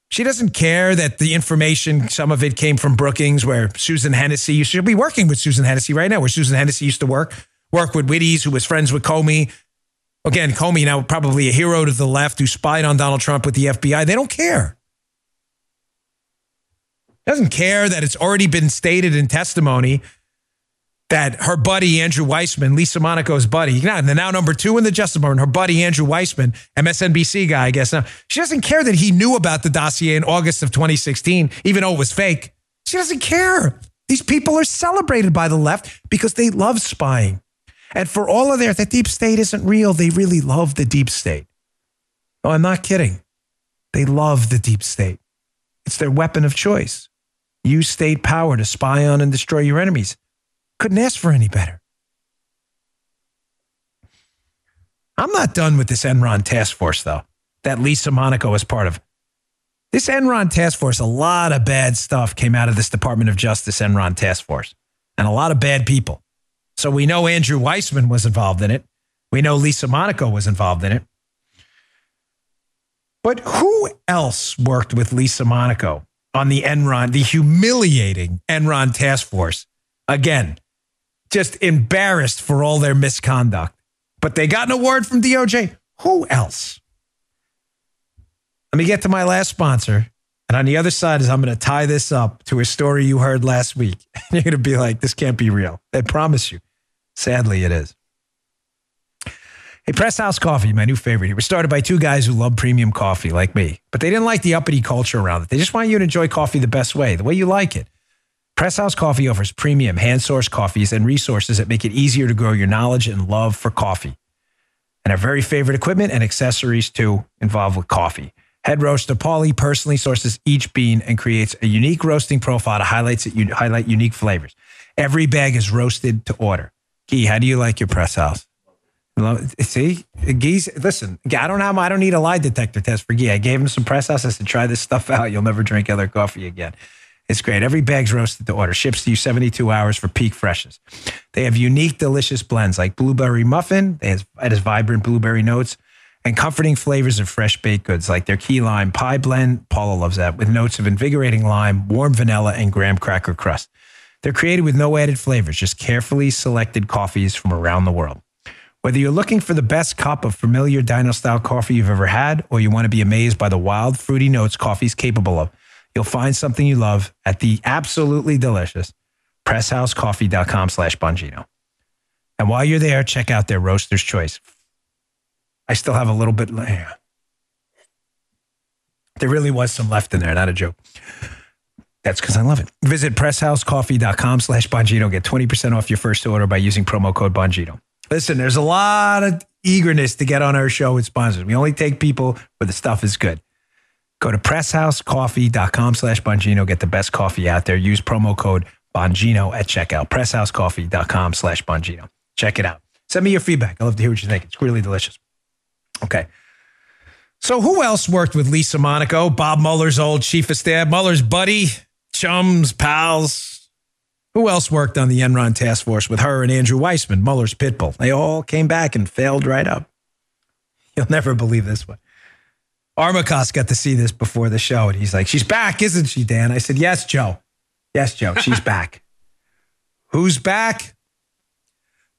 She doesn't care that the information, some of it came from Brookings, where Susan Hennessey, she'll be working with Susan Hennessey right now, where Susan Hennessey used to work with Wittes, who was friends with Comey. Again, Comey now probably a hero to the left who spied on Donald Trump with the FBI. They don't care. Doesn't care that it's already been stated in testimony that her buddy, Andrew Weissman, Lisa Monaco's buddy, now #2 in the Justice Department, her buddy, Andrew Weissman, MSNBC guy, I guess. Now, she doesn't care that he knew about the dossier in August of 2016, even though it was fake. She doesn't care. These people are celebrated by the left because they love spying. And for all of the deep state isn't real. They really love the deep state. Oh, I'm not kidding. They love the deep state. It's their weapon of choice. use state power to spy on and destroy your enemies. Couldn't ask for any better. I'm not done with this Enron task force, though, that Lisa Monaco is part of. This Enron task force, a lot of bad stuff came out of this Department of Justice Enron task force, and a lot of bad people. So we know Andrew Weissman was involved in it. We know Lisa Monaco was involved in it. But who else worked with Lisa Monaco on the Enron, the humiliating Enron task force? Again, just embarrassed for all their misconduct. But they got an award from DOJ. Who else? Let me get to my last sponsor. And on the other side is I'm going to tie this up to a story you heard last week. You're going to be like, this can't be real. I promise you. Sadly, it is. Hey, Press House Coffee, my new favorite. It was started by two guys who love premium coffee like me, but they didn't like the uppity culture around it. They just want you to enjoy coffee the way you like it. Press House Coffee offers premium hand-sourced coffees and resources that make it easier to grow your knowledge and love for coffee. And our very favorite equipment and accessories, too, involved with coffee. Head roaster Paulie personally sources each bean and creates a unique roasting profile to highlight unique flavors. Every bag is roasted to order. Guy, how do you like your Press House? See, Guy's, listen, I don't need a lie detector test for Guy. I gave him some Press House. I said, try this stuff out. You'll never drink other coffee again. It's great. Every bag's roasted to order. Ships to you 72 hours for peak freshness. They have unique, delicious blends like blueberry muffin. It has vibrant blueberry notes and comforting flavors of fresh baked goods like their key lime pie blend. Paula loves that, with notes of invigorating lime, warm vanilla, and graham cracker crust. They're created with no added flavors, just carefully selected coffees from around the world. Whether you're looking for the best cup of familiar dino-style coffee you've ever had, or you want to be amazed by the wild, fruity notes coffee's capable of, you'll find something you love at the absolutely delicious presshousecoffee.com/Bongino. And while you're there, check out their Roaster's Choice. I still have a little bit. There really was some left in there, not a joke. That's because I love it. Visit presshousecoffee.com/Bongino. Get 20% off your first order by using promo code Bongino. Listen, there's a lot of eagerness to get on our show with sponsors. We only take people where the stuff is good. Go to presshousecoffee.com/Bongino. Get the best coffee out there. Use promo code Bongino at checkout. presshousecoffee.com/Bongino. Check it out. Send me your feedback. I love to hear what you think. It's really delicious. Okay. So who else worked with Lisa Monaco? Bob Mueller's old chief of staff, Mueller's buddy, chums, pals. Who else worked on the Enron task force with her and Andrew Weissman, Mueller's pit bull? They all came back and failed right up. You'll never believe this one. Armacost got to see this before the show, and he's like, she's back, isn't she, Dan? I said, yes, Joe. Yes, Joe, she's back. Who's back?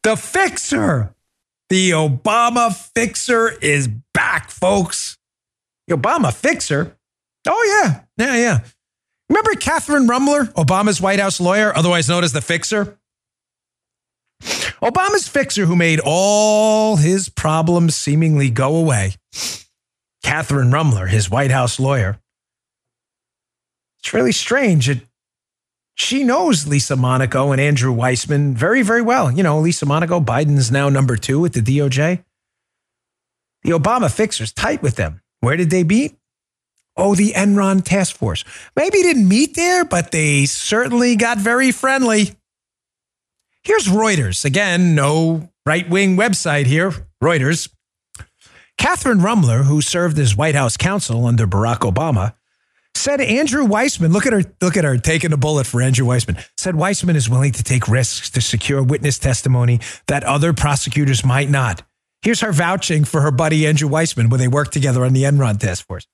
The fixer. The Obama fixer is back, folks. The Obama fixer? Oh, yeah. Yeah, yeah. Remember Kathryn Ruemmler, Obama's White House lawyer, otherwise known as the fixer? Obama's fixer, who made all his problems seemingly go away. Kathryn Ruemmler, his White House lawyer. It's really strange. She knows Lisa Monaco and Andrew Weissman very, very well. You know, Lisa Monaco, Biden's now #2 at the DOJ. The Obama fixer's tight with them. Where did they meet? Oh, the Enron task force. Maybe didn't meet there, but they certainly got very friendly. Here's Reuters. Again, no right-wing website here. Reuters. Kathryn Ruemmler, who served as White House counsel under Barack Obama, said Andrew Weissman, look at her taking a bullet for Andrew Weissman, said Weissman is willing to take risks to secure witness testimony that other prosecutors might not. Here's her vouching for her buddy Andrew Weissman when they worked together on the Enron task force.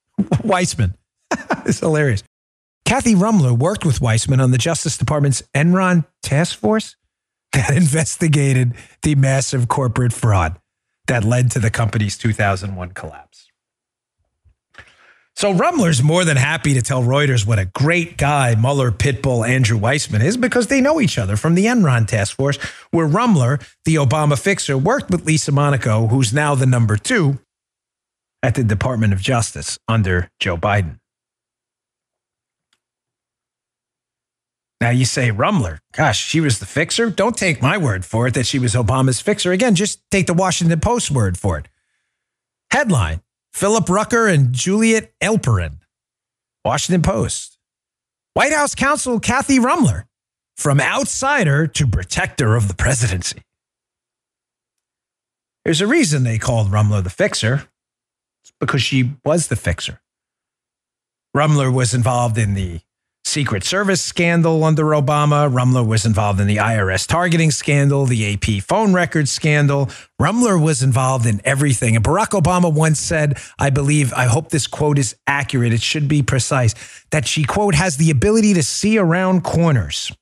Weissman. It's hilarious. Kathy Ruemmler worked with Weissman on the Justice Department's Enron task force that investigated the massive corporate fraud that led to the company's 2001 collapse. So Ruemmler's more than happy to tell Reuters what a great guy Mueller Pitbull Andrew Weissman is, because they know each other from the Enron task force, where Ruemmler, the Obama fixer, worked with Lisa Monaco, who's now the #2 at the Department of Justice under Joe Biden. Now you say, Ruemmler, gosh, she was the fixer? Don't take my word for it that she was Obama's fixer. Again, just take the Washington Post word for it. Headline, Philip Rucker and Juliet Elperin. Washington Post. White House counsel Kathryn Ruemmler, from outsider to protector of the presidency. There's a reason they called Ruemmler the fixer. It's because she was the fixer. Ruemmler was involved in the Secret Service scandal under Obama. Ruemmler was involved in the IRS targeting scandal, the AP phone records scandal. Ruemmler was involved in everything. And Barack Obama once said, I hope this quote is accurate, it should be precise, that she, quote, has the ability to see around corners.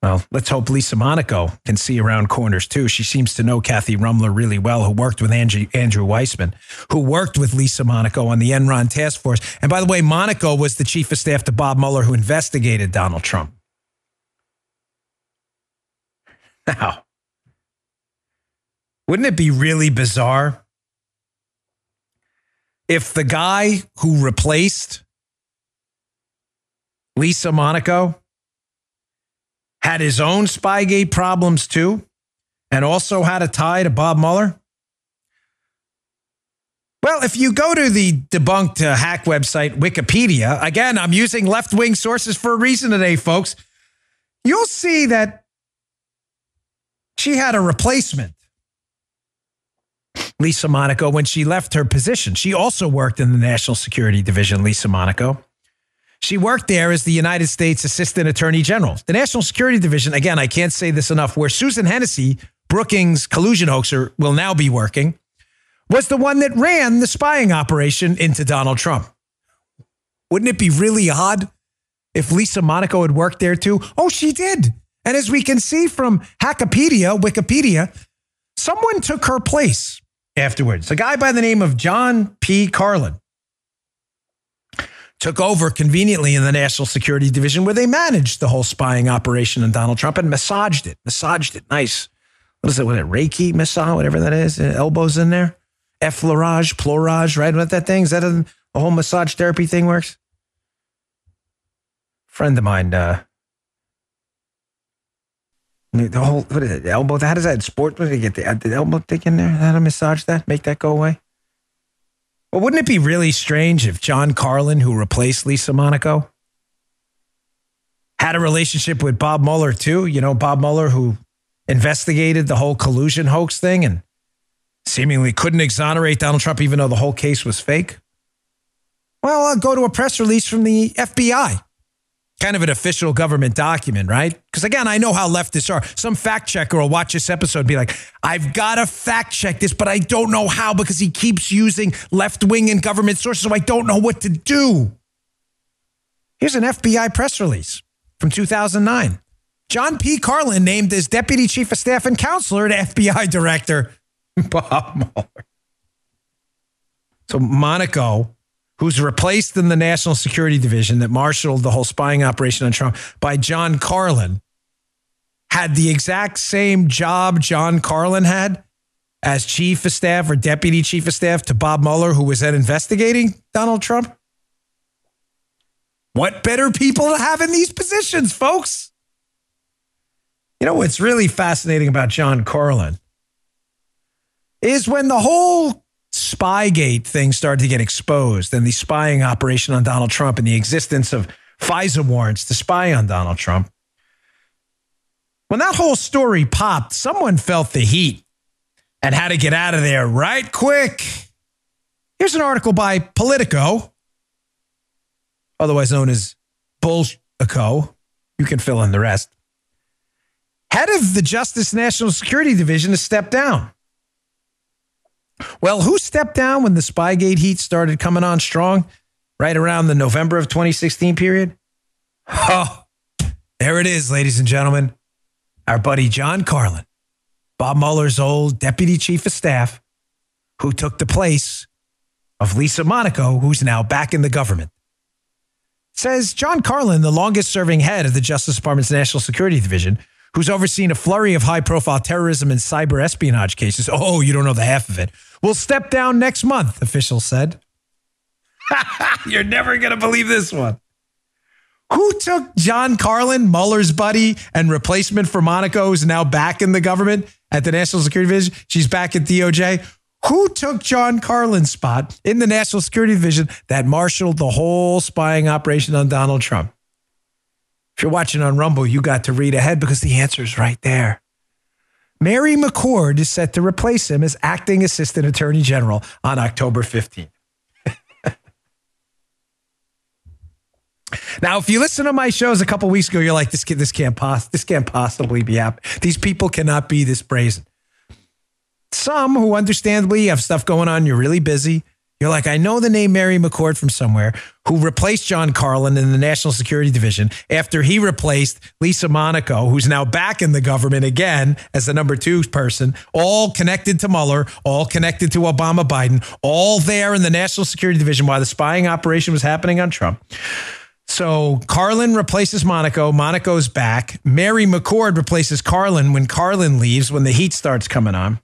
Well, let's hope Lisa Monaco can see around corners, too. She seems to know Kathryn Ruemmler really well, who worked with Andrew Weissman, who worked with Lisa Monaco on the Enron task force. And by the way, Monaco was the chief of staff to Bob Mueller, who investigated Donald Trump. Now, wouldn't it be really bizarre if the guy who replaced Lisa Monaco had his own Spygate problems too, and also had a tie to Bob Mueller? Well, if you go to the debunked hack website, Wikipedia, again, I'm using left-wing sources for a reason today, folks, you'll see that she had a replacement. Lisa Monaco, when she left her position, she also worked in the National Security Division, Lisa Monaco. She worked there as the United States Assistant Attorney General. The National Security Division, again, I can't say this enough, where Susan Hennessey, Brookings collusion hoaxer, will now be working, was the one that ran the spying operation into Donald Trump. Wouldn't it be really odd if Lisa Monaco had worked there too? Oh, she did. And as we can see from Hackopedia, Wikipedia, someone took her place afterwards. A guy by the name of John Carlin took over conveniently in the National Security Division, where they managed the whole spying operation on Donald Trump and massaged it. Nice. What is it? What is it? Reiki massage, whatever that is. Elbows in there. Effleurage, right? What that thing? Is that a whole massage therapy thing works? Friend of mine, the whole, what is it? Elbow, how does that sport? What do they get the elbow thing in there? How to massage that? Make that go away? Well, wouldn't it be really strange if John Carlin, who replaced Lisa Monaco, had a relationship with Bob Mueller too? You know, Bob Mueller, who investigated the whole collusion hoax thing and seemingly couldn't exonerate Donald Trump, even though the whole case was fake. Well, I'll go to a press release from the FBI. Kind of an official government document, right? Because again, I know how leftists are. Some fact checker will watch this episode and be like, I've got to fact check this, but I don't know how because he keeps using left wing and government sources, so I don't know what to do. Here's an FBI press release from 2009. John Carlin named as deputy chief of staff and counselor to FBI director Bob Mueller. So Monaco, who's replaced in the National Security Division that marshaled the whole spying operation on Trump by John Carlin, had the exact same job John Carlin had as chief of staff or deputy chief of staff to Bob Mueller, who was then investigating Donald Trump. What better people to have in these positions, folks? You know, what's really fascinating about John Carlin is when the whole Spygate thing started to get exposed, and the spying operation on Donald Trump and the existence of FISA warrants to spy on Donald Trump. When that whole story popped, someone felt the heat and had to get out of there right quick. Here's an article by Politico, otherwise known as Bullshko. You can fill in the rest. Head of the Justice National Security Division has stepped down. Well, who stepped down when the Spygate heat started coming on strong right around the November of 2016 period? Oh, there it is, ladies and gentlemen. Our buddy John Carlin, Bob Mueller's old deputy chief of staff, who took the place of Lisa Monaco, who's now back in the government. It says John Carlin, the longest serving head of the Justice Department's National Security Division, who's overseen a flurry of high-profile terrorism and cyber espionage cases. Oh, you don't know the half of it. We'll step down next month, officials said. You're never going to believe this one. Who took John Carlin, Mueller's buddy and replacement for Monaco, who's now back in the government at the National Security Division? She's back at DOJ. Who took John Carlin's spot in the National Security Division that marshaled the whole spying operation on Donald Trump? If you're watching on Rumble, you got to read ahead because the answer is right there. Mary McCord is set to replace him as acting assistant attorney general on October 15th. Now, if you listen to my shows a couple weeks ago, you're like, this can't possibly be happening. These people cannot be this brazen. Some who understandably have stuff going on, you're really busy. You're like, I know the name Mary McCord from somewhere, who replaced John Carlin in the National Security Division after he replaced Lisa Monaco, who's now back in the government again as the number 2 person, all connected to Mueller, all connected to Obama, Biden, all there in the National Security Division while the spying operation was happening on Trump. So Carlin replaces Monaco. Monaco's back. Mary McCord replaces Carlin when Carlin leaves, when the heat starts coming on.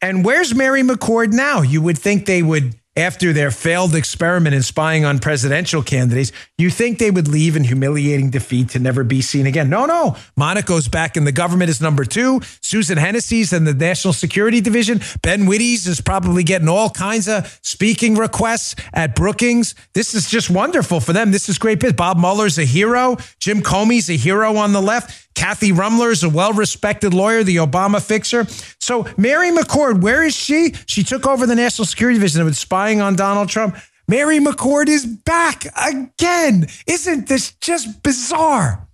And where's Mary McCord now? You would think they would, after their failed experiment in spying on presidential candidates, you think they would leave in humiliating defeat to never be seen again. No. Monaco's back in the government as number 2. Susan Hennessey's in the National Security Division. Ben Wittes is probably getting all kinds of speaking requests at Brookings. This is just wonderful for them. This is great. Bob Mueller's a hero. Jim Comey's a hero on the left. Kathryn Ruemmler is a well-respected lawyer, the Obama fixer. So Mary McCord, where is she? She took over the National Security Division and was spying on Donald Trump. Mary McCord is back again. Isn't this just bizarre?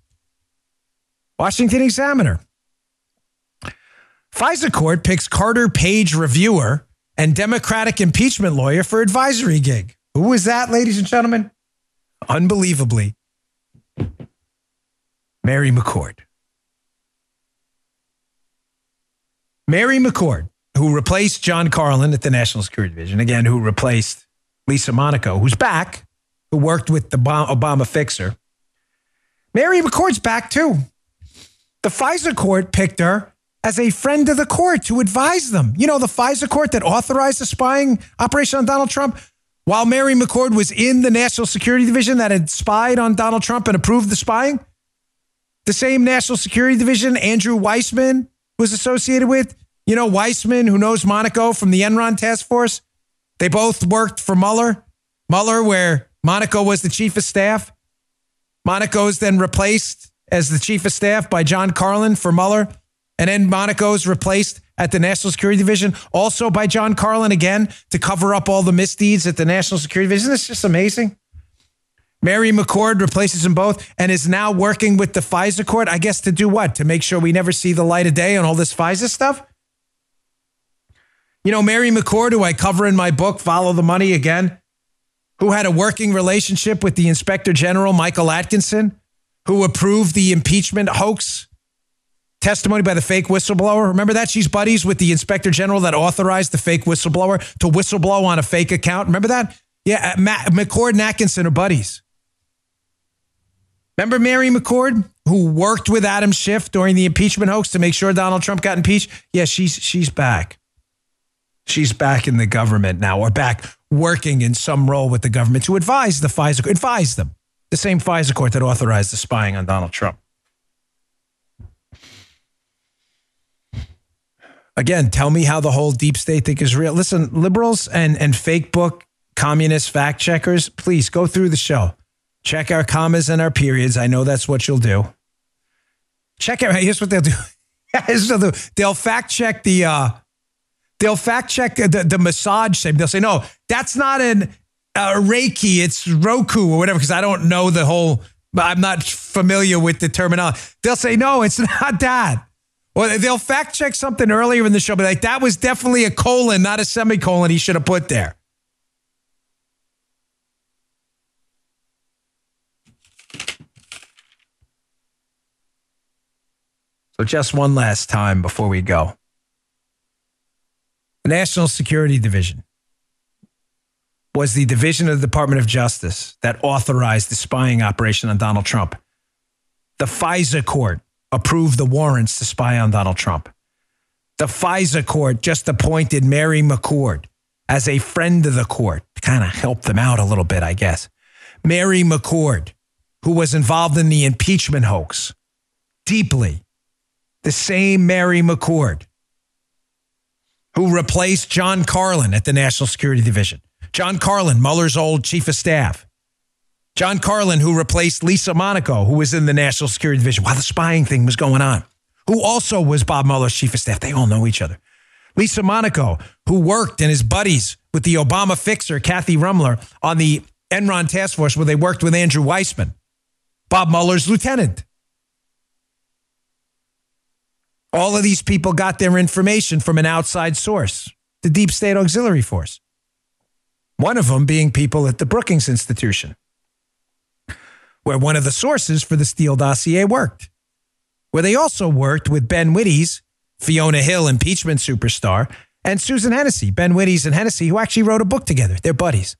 Washington Examiner. FISA court picks Carter Page reviewer and Democratic impeachment lawyer for advisory gig. Who was that, ladies and gentlemen? Unbelievably, Mary McCord. Mary McCord, who replaced John Carlin at the National Security Division, again, who replaced Lisa Monaco, who's back, who worked with the Obama fixer. Mary McCord's back, too. The FISA court picked her as a friend of the court to advise them. You know, the FISA court that authorized the spying operation on Donald Trump, while Mary McCord was in the National Security Division that had spied on Donald Trump and approved the spying. The same National Security Division Andrew Weissman was associated with, you know, Weissman, who knows Monaco from the Enron task force. They both worked for Mueller. Mueller, where Monaco was the chief of staff. Monaco's then replaced as the chief of staff by John Carlin for Mueller. And then Monaco's replaced at the National Security Division, also by John Carlin again, to cover up all the misdeeds at the National Security Division. Isn't this just amazing? Mary McCord replaces them both and is now working with the FISA court, I guess, to do what? To make sure we never see the light of day on all this FISA stuff? You know, Mary McCord, who I cover in my book, Follow the Money Again, who had a working relationship with the Inspector General, Michael Atkinson, who approved the impeachment hoax testimony by the fake whistleblower. Remember that? She's buddies with the Inspector General that authorized the fake whistleblower to whistleblow on a fake account. Remember that? Yeah, McCord and Atkinson are buddies. Remember Mary McCord, who worked with Adam Schiff during the impeachment hoax to make sure Donald Trump got impeached? Yeah, she's back. She's back in the government now, or back working in some role with the government to advise the FISA, advise them, the same FISA court that authorized the spying on Donald Trump. Again, tell me how the whole deep state thing is real. Listen, liberals and fake book communist fact checkers, please go through the show. Check our commas and our periods. I know that's what you'll do. Check it. Here's what they'll do. They'll fact check the massage shape. They'll say, no, that's not an Reiki. It's Roku or whatever, because I don't know the whole, I'm not familiar with the terminology. They'll say, no, it's not that. Or they'll fact check something earlier in the show. Be like, that was definitely a colon, not a semicolon he should have put there. So just one last time before we go. The National Security Division was the division of the Department of Justice that authorized the spying operation on Donald Trump. The FISA court approved the warrants to spy on Donald Trump. The FISA court just appointed Mary McCord as a friend of the court to kind of help them out a little bit, I guess. Mary McCord, who was involved in the impeachment hoax deeply, the same Mary McCord who replaced John Carlin at the National Security Division. John Carlin, Mueller's old chief of staff. John Carlin, who replaced Lisa Monaco, who was in the National Security Division while the spying thing was going on, who also was Bob Mueller's chief of staff. They all know each other. Lisa Monaco, who worked and is buddies with the Obama fixer, Kathryn Ruemmler, on the Enron task force where they worked with Andrew Weissman, Bob Mueller's lieutenant. All of these people got their information from an outside source, the deep state auxiliary force. One of them being people at the Brookings Institution, where one of the sources for the Steele dossier worked, where they also worked with Ben Wittes, Fiona Hill, impeachment superstar, and Susan Hennessey, Ben Wittes and Hennessey, who actually wrote a book together. They're buddies.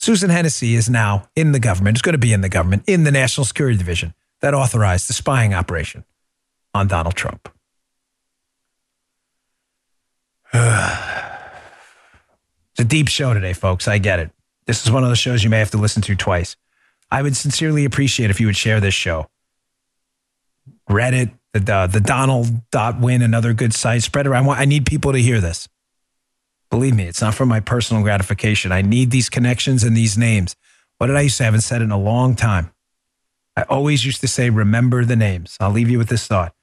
Susan Hennessey is now in the government, is going to be in the government, in the National Security Division that authorized the spying operation on Donald Trump. It's a deep show today, folks. I get it. This is one of those shows you may have to listen to twice. I would sincerely appreciate if you would share this show. Reddit, the Donald.win, and other good sites. Spread around. I need people to hear this. Believe me, it's not for my personal gratification. I need these connections and these names. What did I used to haven't said in a long time? I always used to say, remember the names. I'll leave you with this thought.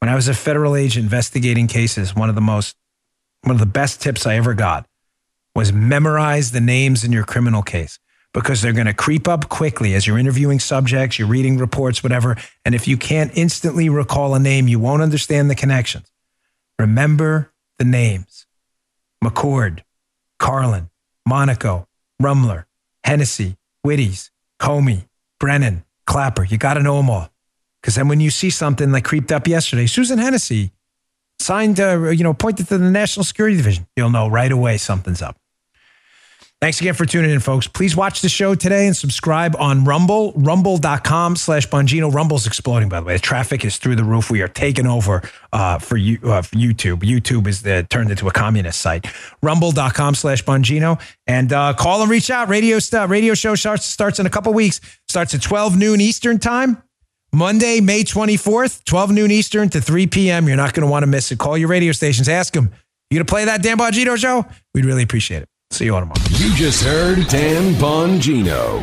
When I was a federal agent investigating cases, one of the best tips I ever got was memorize the names in your criminal case, because they're going to creep up quickly as you're interviewing subjects, you're reading reports, whatever. And if you can't instantly recall a name, you won't understand the connections. Remember the names. McCord, Carlin, Monaco, Ruemmler, Hennessey, Wittes, Comey, Brennan, Clapper. You got to know them all. Because then when you see something that creeped up yesterday, Susan Hennessey signed, appointed to the National Security Division, you'll know right away something's up. Thanks again for tuning in, folks. Please watch the show today and subscribe on Rumble, rumble.com/Bongino. Rumble's exploding, by the way. The traffic is through the roof. We are taking over for YouTube. YouTube is turned into a communist site. Rumble.com/Bongino. And call and reach out. Radio show starts in a couple weeks. Starts at 12 noon Eastern time. Monday, May 24th, 12 noon Eastern to 3 p.m. You're not going to want to miss it. Call your radio stations. Ask them, you going to play that Dan Bongino show? We'd really appreciate it. See you all tomorrow. You just heard Dan Bongino.